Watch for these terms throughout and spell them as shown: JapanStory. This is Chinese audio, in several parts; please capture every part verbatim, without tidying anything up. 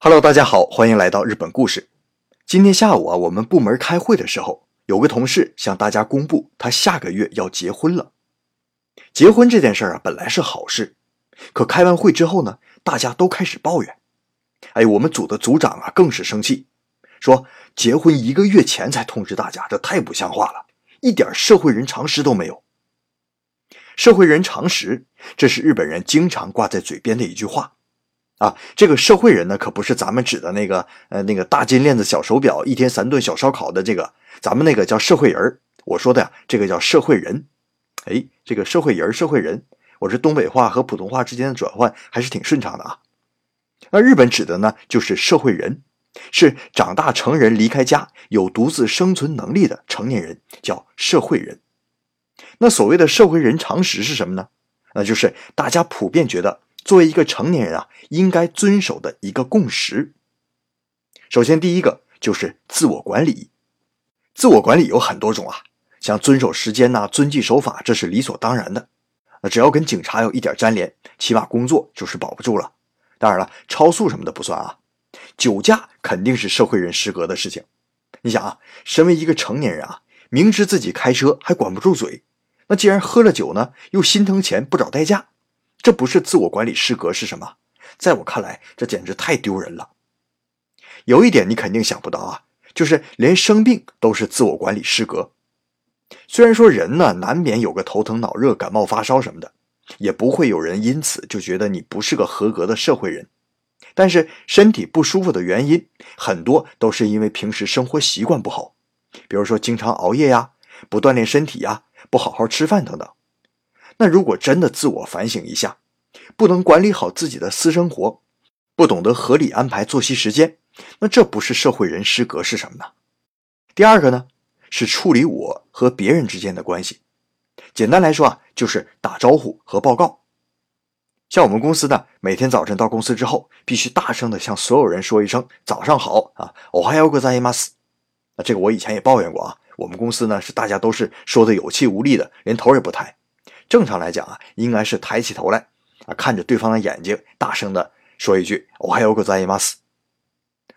Hello， 大家好，欢迎来到日本故事。今天下午啊，我们部门开会的时候，有个同事向大家公布他下个月要结婚了。结婚这件事啊，本来是好事，可开完会之后呢，大家都开始抱怨。哎，我们组的组长啊，更是生气，说结婚一个月前才通知大家，这太不像话了，一点社会人常识都没有。社会人常识，这是日本人经常挂在嘴边的一句话。啊，这个社会人呢，可不是咱们指的那个呃那个大金链子小手表一天三顿小烧烤的这个，咱们那个叫社会人。我说的呀、啊，这个叫社会人。哎，这个社会人社会人，我是东北话和普通话之间的转换还是挺顺畅的啊。那日本指的呢，就是社会人，是长大成人离开家有独自生存能力的成年人，叫社会人。那所谓的社会人常识是什么呢？那就是大家普遍觉得作为一个成年人啊，应该遵守的一个共识。首先第一个就是自我管理。自我管理有很多种啊，像遵守时间啊、遵纪守法，这是理所当然的。只要跟警察有一点沾连，起码工作就是保不住了。当然了，超速什么的不算啊。酒驾肯定是社会人失格的事情。你想啊，身为一个成年人啊，明知自己开车还管不住嘴，那既然喝了酒呢，又心疼钱不找代驾，这不是自我管理失格是什么？在我看来，这简直太丢人了。有一点你肯定想不到啊，就是连生病都是自我管理失格。虽然说人呢，难免有个头疼脑热、感冒发烧什么的，也不会有人因此就觉得你不是个合格的社会人。但是身体不舒服的原因，很多都是因为平时生活习惯不好，比如说经常熬夜呀、不锻炼身体呀、不好好吃饭等等。那如果真的自我反省一下，不能管理好自己的私生活，不懂得合理安排作息时间，那这不是社会人失格是什么呢？第二个呢，是处理我和别人之间的关系。简单来说啊，就是打招呼和报告。像我们公司呢，每天早晨到公司之后，必须大声的向所有人说一声早上好啊，おはようございます。那这个我以前也抱怨过啊，我们公司呢是大家都是说的有气无力的，连头也不抬。正常来讲啊，应该是抬起头来啊，看着对方的眼睛，大声的说一句おはようございます。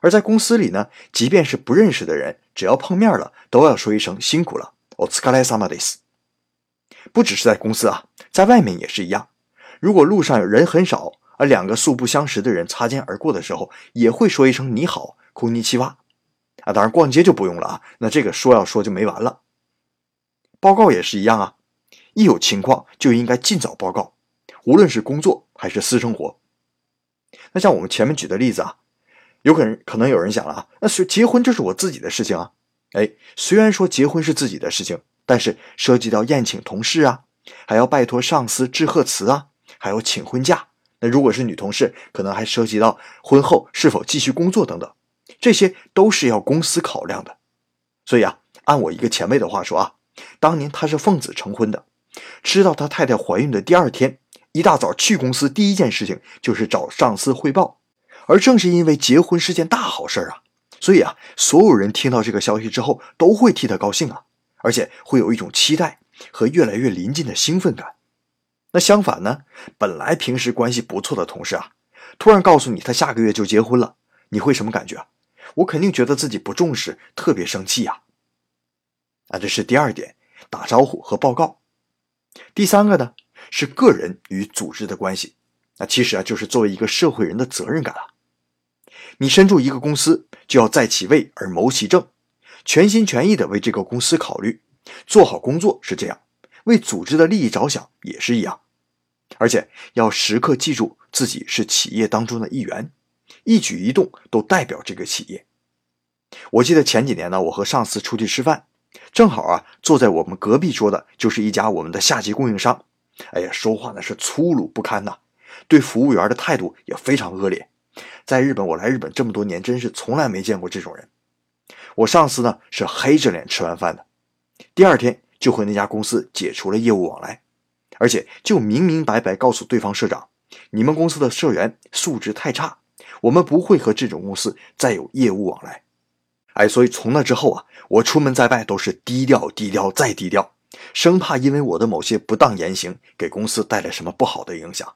而在公司里呢，即便是不认识的人，只要碰面了，都要说一声辛苦了，お疲れ様です。不只是在公司啊，在外面也是一样。如果路上有人很少，而两个素不相识的人擦肩而过的时候，也会说一声你好，こんにちは。啊，当然逛街就不用了啊，那这个说要说就没完了。报告也是一样啊。一有情况就应该尽早报告，无论是工作还是私生活。那像我们前面举的例子啊，有可能可能有人想了啊，那结婚就是我自己的事情啊。哎，虽然说结婚是自己的事情，但是涉及到宴请同事啊，还要拜托上司致贺词啊，还有请婚假。那如果是女同事，可能还涉及到婚后是否继续工作等等，这些都是要公司考量的。所以啊，按我一个前辈的话说啊，当年他是奉子成婚的。知道他太太怀孕的第二天，一大早去公司第一件事情就是找上司汇报。而正是因为结婚是件大好事啊，所以啊，所有人听到这个消息之后都会替他高兴啊，而且会有一种期待和越来越临近的兴奋感。那相反呢，本来平时关系不错的同事啊，突然告诉你他下个月就结婚了，你会什么感觉啊？我肯定觉得自己不重视，特别生气啊。啊，这是第二点，打招呼和报告。第三个呢，是个人与组织的关系。那其实啊，就是作为一个社会人的责任感啊。你身处一个公司，就要在其位而谋其政，全心全意的为这个公司考虑，做好工作是这样，为组织的利益着想也是一样。而且要时刻记住自己是企业当中的一员，一举一动都代表这个企业。我记得前几年呢，我和上司出去吃饭，正好啊，坐在我们隔壁桌的就是一家我们的下级供应商。哎呀，说话呢是粗鲁不堪呐、啊，对服务员的态度也非常恶劣。在日本，我来日本这么多年，真是从来没见过这种人。我上司呢是黑着脸吃完饭的，第二天就和那家公司解除了业务往来，而且就明明白白告诉对方社长，你们公司的社员素质太差，我们不会和这种公司再有业务往来。哎，所以从那之后啊，我出门在外都是低调低调再低调，生怕因为我的某些不当言行给公司带来什么不好的影响。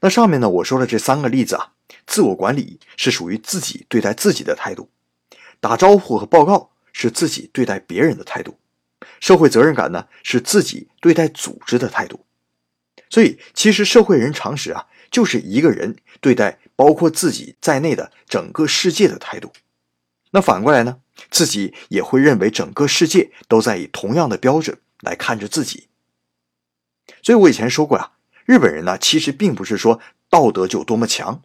那上面呢，我说了这三个例子啊，自我管理是属于自己对待自己的态度，打招呼和报告是自己对待别人的态度，社会责任感呢是自己对待组织的态度。所以其实社会人常识啊，就是一个人对待包括自己在内的整个世界的态度。那反过来呢，自己也会认为整个世界都在以同样的标准来看着自己。所以我以前说过啊，日本人呢其实并不是说道德就多么强，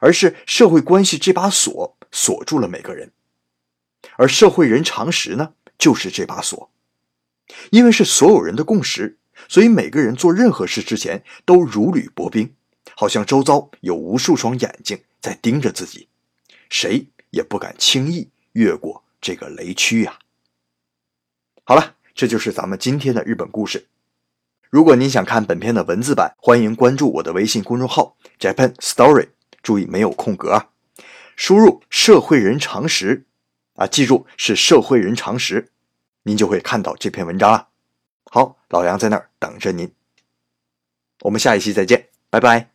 而是社会关系这把锁锁住了每个人。而社会人常识呢就是这把锁。因为是所有人的共识，所以每个人做任何事之前都如履薄冰，好像周遭有无数双眼睛在盯着自己，谁也不敢轻易越过这个雷区啊。好了，这就是咱们今天的日本故事。如果您想看本片的文字版，欢迎关注我的微信公众号 JapanStory， 注意没有空格啊，输入社会人常识啊，记住是社会人常识，您就会看到这篇文章了。好，老杨在那儿等着您，我们下一期再见，拜拜。